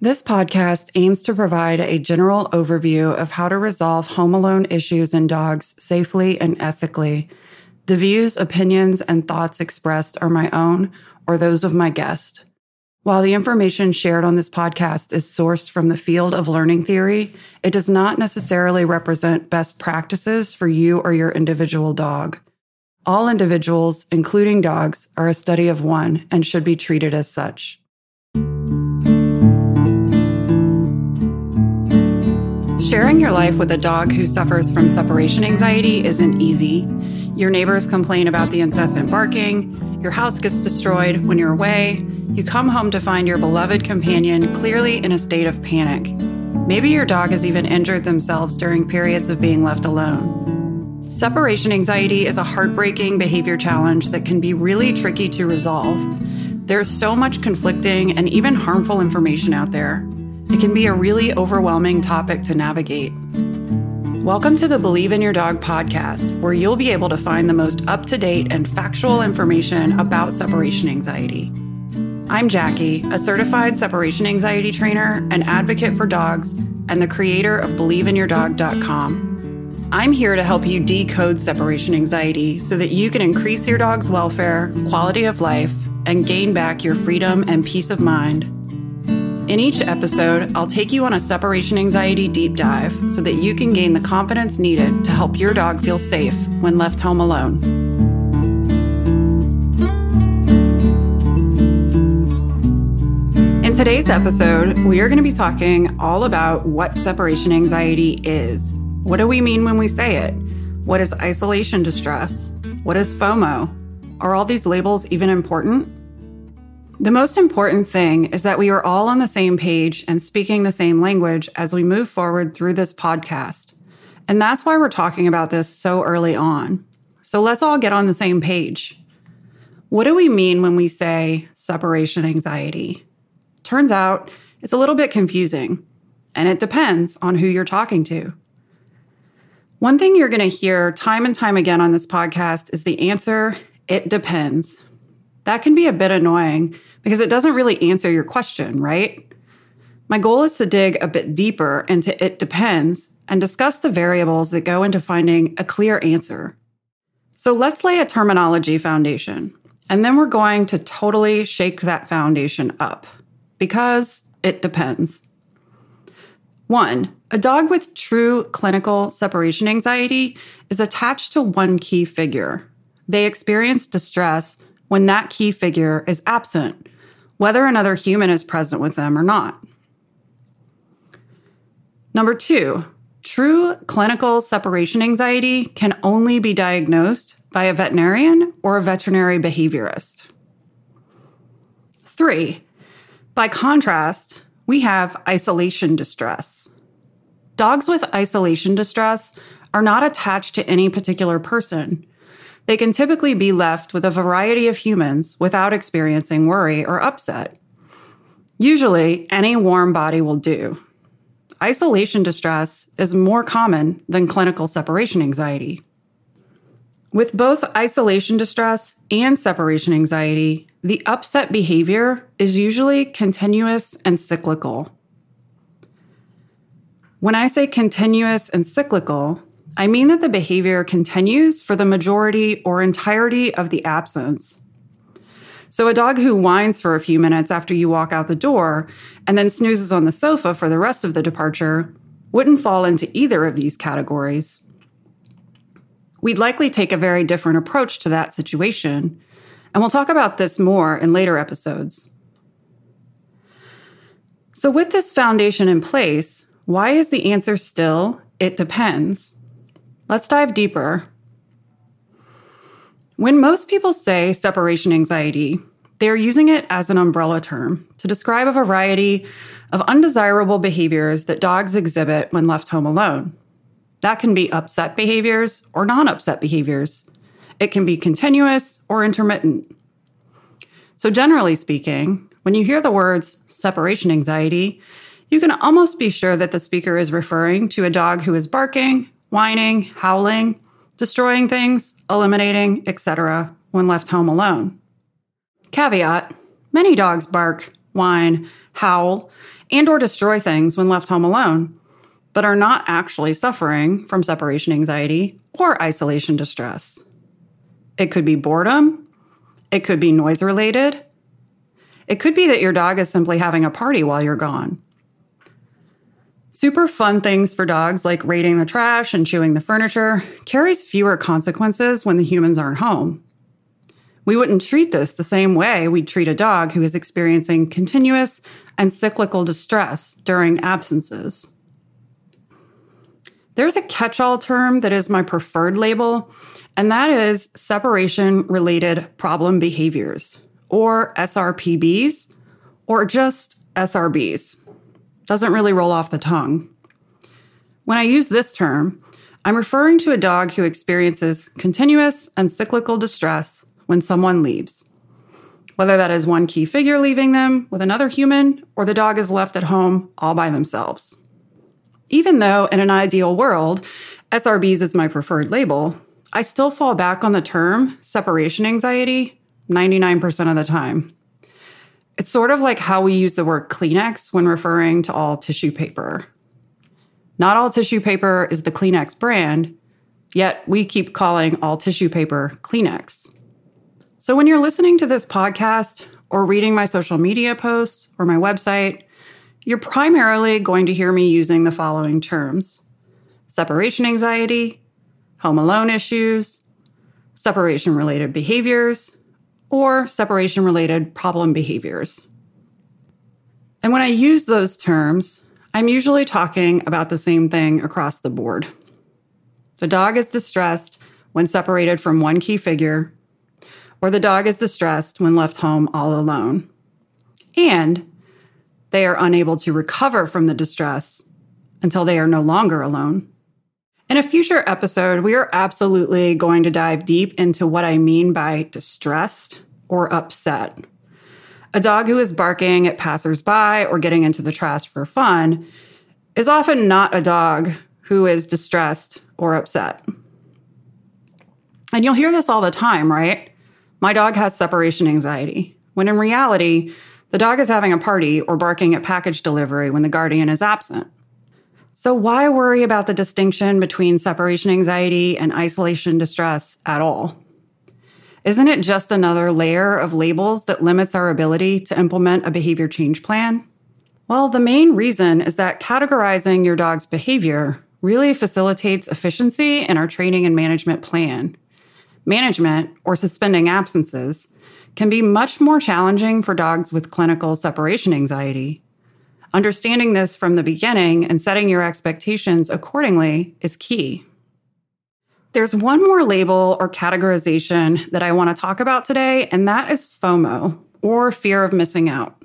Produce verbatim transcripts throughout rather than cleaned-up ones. This podcast aims to provide a general overview of how to resolve home alone issues in dogs safely and ethically. The views, opinions, and thoughts expressed are my own or those of my guest. While the information shared on this podcast is sourced from the field of learning theory, it does not necessarily represent best practices for you or your individual dog. All individuals, including dogs, are a study of one and should be treated as such. Sharing your life with a dog who suffers from separation anxiety isn't easy. Your neighbors complain about the incessant barking, your house gets destroyed when you're away, you come home to find your beloved companion clearly in a state of panic. Maybe your dog has even injured themselves during periods of being left alone. Separation anxiety is a heartbreaking behavior challenge that can be really tricky to resolve. There's so much conflicting and even harmful information out there. It can be a really overwhelming topic to navigate. Welcome to the Believe in Your Dog podcast, where you'll be able to find the most up-to-date and factual information about separation anxiety. I'm Jackie, a certified separation anxiety trainer, an advocate for dogs, and the creator of believe in your dog dot com. I'm here to help you decode separation anxiety so that you can increase your dog's welfare, quality of life, and gain back your freedom and peace of mind. In each episode, I'll take you on a separation anxiety deep dive so that you can gain the confidence needed to help your dog feel safe when left home alone. In today's episode, we are going to be talking all about what separation anxiety is. What do we mean when we say it? What is isolation distress? What is FOMO? Are all these labels even important? The most important thing is that we are all on the same page and speaking the same language as we move forward through this podcast. And that's why we're talking about this so early on. So let's all get on the same page. What do we mean when we say separation anxiety? Turns out it's a little bit confusing, and it depends on who you're talking to. One thing you're going to hear time and time again on this podcast is the answer, it depends. That can be a bit annoying because it doesn't really answer your question, right? My goal is to dig a bit deeper into it depends and discuss the variables that go into finding a clear answer. So let's lay a terminology foundation, and then we're going to totally shake that foundation up because it depends. One, a dog with true clinical separation anxiety is attached to one key figure. They experience distress when that key figure is absent, whether another human is present with them or not. Number two, true clinical separation anxiety can only be diagnosed by a veterinarian or a veterinary behaviorist. Three, by contrast, we have isolation distress. Dogs with isolation distress are not attached to any particular person. They can typically be left with a variety of humans without experiencing worry or upset. Usually, any warm body will do. Isolation distress is more common than clinical separation anxiety. With both isolation distress and separation anxiety, the upset behavior is usually continuous and cyclical. When I say continuous and cyclical, I mean that the behavior continues for the majority or entirety of the absence. So a dog who whines for a few minutes after you walk out the door and then snoozes on the sofa for the rest of the departure wouldn't fall into either of these categories. We'd likely take a very different approach to that situation, and we'll talk about this more in later episodes. So with this foundation in place, why is the answer still, it depends? Let's dive deeper. When most people say separation anxiety, they are using it as an umbrella term to describe a variety of undesirable behaviors that dogs exhibit when left home alone. That can be upset behaviors or non-upset behaviors. It can be continuous or intermittent. So generally speaking, when you hear the words separation anxiety, you can almost be sure that the speaker is referring to a dog who is barking, whining, howling, destroying things, eliminating, et cetera, when left home alone. Caveat, many dogs bark, whine, howl, and or destroy things when left home alone, but are not actually suffering from separation anxiety or isolation distress. It could be boredom. It could be noise related. It could be that your dog is simply having a party while you're gone. Super fun things for dogs like raiding the trash and chewing the furniture carries fewer consequences when the humans aren't home. We wouldn't treat this the same way we'd treat a dog who is experiencing continuous and cyclical distress during absences. There's a catch-all term that is my preferred label, and that is separation-related problem behaviors, or S R P Bs, or just S R Bs. Doesn't really roll off the tongue. When I use this term, I'm referring to a dog who experiences continuous and cyclical distress when someone leaves, whether that is one key figure leaving them with another human, or the dog is left at home all by themselves. Even though in an ideal world, S R Bs is my preferred label, I still fall back on the term separation anxiety ninety-nine percent of the time. It's sort of like how we use the word Kleenex when referring to all tissue paper. Not all tissue paper is the Kleenex brand, yet we keep calling all tissue paper Kleenex. So when you're listening to this podcast or reading my social media posts or my website, you're primarily going to hear me using the following terms: separation anxiety, home alone issues, separation-related behaviors, or separation-related problem behaviors. And when I use those terms, I'm usually talking about the same thing across the board. The dog is distressed when separated from one key figure, or the dog is distressed when left home all alone, and they are unable to recover from the distress until they are no longer alone. In a future episode, we are absolutely going to dive deep into what I mean by distressed or upset. A dog who is barking at passersby or getting into the trash for fun is often not a dog who is distressed or upset. And you'll hear this all the time, right? My dog has separation anxiety, when in reality, the dog is having a party or barking at package delivery when the guardian is absent. So why worry about the distinction between separation anxiety and isolation distress at all? Isn't it just another layer of labels that limits our ability to implement a behavior change plan? Well, the main reason is that categorizing your dog's behavior really facilitates efficiency in our training and management plan. Management, or suspending absences, can be much more challenging for dogs with clinical separation anxiety. Understanding this from the beginning and setting your expectations accordingly is key. There's one more label or categorization that I want to talk about today, and that is FOMO, or fear of missing out.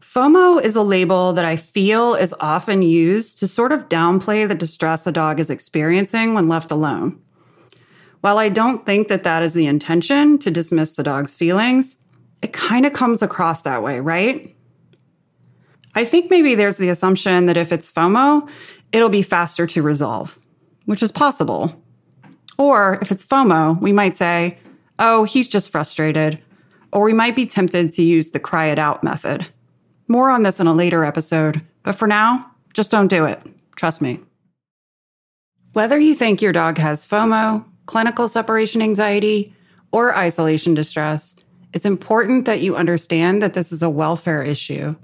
FOMO is a label that I feel is often used to sort of downplay the distress a dog is experiencing when left alone. While I don't think that that is the intention to dismiss the dog's feelings, it kind of comes across that way, right? I think maybe there's the assumption that if it's FOMO, it'll be faster to resolve, which is possible. Or if it's FOMO, we might say, oh, he's just frustrated. Or we might be tempted to use the cry it out method. More on this in a later episode, but for now, just don't do it. Trust me. Whether you think your dog has FOMO, clinical separation anxiety, or isolation distress, it's important that you understand that this is a welfare issue.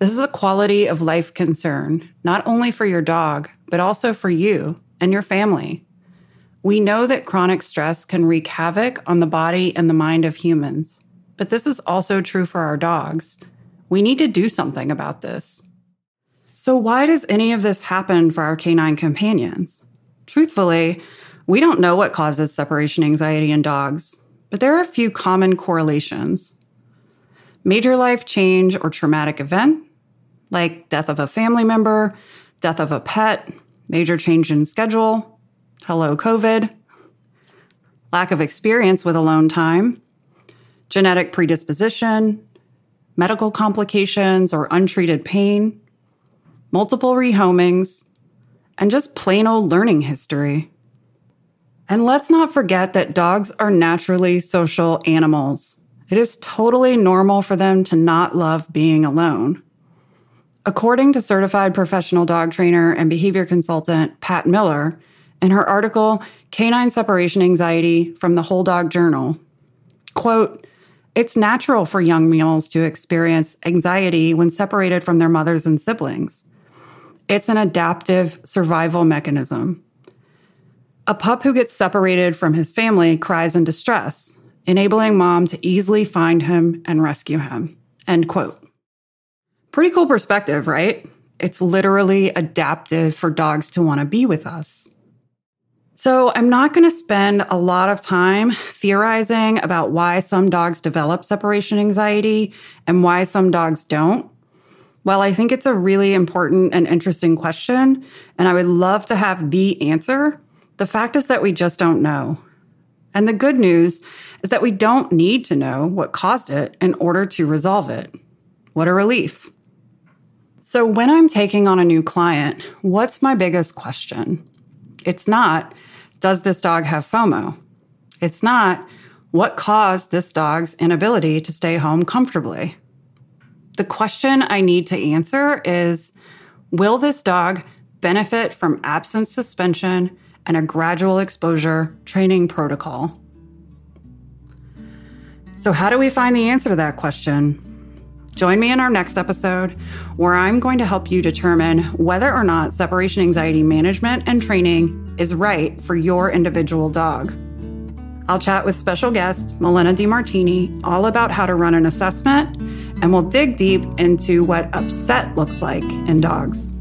This is a quality of life concern, not only for your dog, but also for you and your family. We know that chronic stress can wreak havoc on the body and the mind of humans, but this is also true for our dogs. We need to do something about this. So why does any of this happen for our canine companions? Truthfully, we don't know what causes separation anxiety in dogs, but there are a few common correlations. Major life change or traumatic event, like death of a family member, death of a pet, major change in schedule, hello COVID, lack of experience with alone time, genetic predisposition, medical complications or untreated pain, multiple rehomings, and just plain old learning history. And let's not forget that dogs are naturally social animals, It is totally normal for them to not love being alone. According to certified professional dog trainer and behavior consultant Pat Miller, in her article, Canine Separation Anxiety from the Whole Dog Journal, quote, "It's natural for young males to experience anxiety when separated from their mothers and siblings. It's an adaptive survival mechanism. A pup who gets separated from his family cries in distress, enabling mom to easily find him and rescue him," end quote. Pretty cool perspective, right? It's literally adaptive for dogs to want to be with us. So I'm not going to spend a lot of time theorizing about why some dogs develop separation anxiety and why some dogs don't. While I think it's a really important and interesting question, and I would love to have the answer, the fact is that we just don't know. And the good news is that we don't need to know what caused it in order to resolve it. What a relief. So when I'm taking on a new client, what's my biggest question? It's not, does this dog have FOMO? It's not, what caused this dog's inability to stay home comfortably? The question I need to answer is, will this dog benefit from absence suspension and a gradual exposure training protocol? So how do we find the answer to that question? Join me in our next episode, where I'm going to help you determine whether or not separation anxiety management and training is right for your individual dog. I'll chat with special guest Malena DeMartini all about how to run an assessment, and we'll dig deep into what upset looks like in dogs.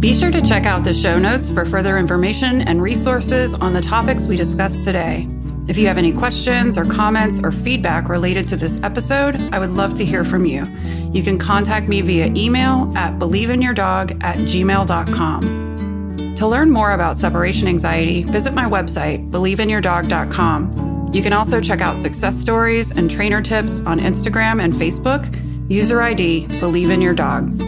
Be sure to check out the show notes for further information and resources on the topics we discussed today. If you have any questions or comments or feedback related to this episode, I would love to hear from you. You can contact me via email at believe in your dog at gmail dot com. To learn more about separation anxiety, visit my website, believe in your dog dot com. You can also check out success stories and trainer tips on Instagram and Facebook. User I D, Believe in Your Dog.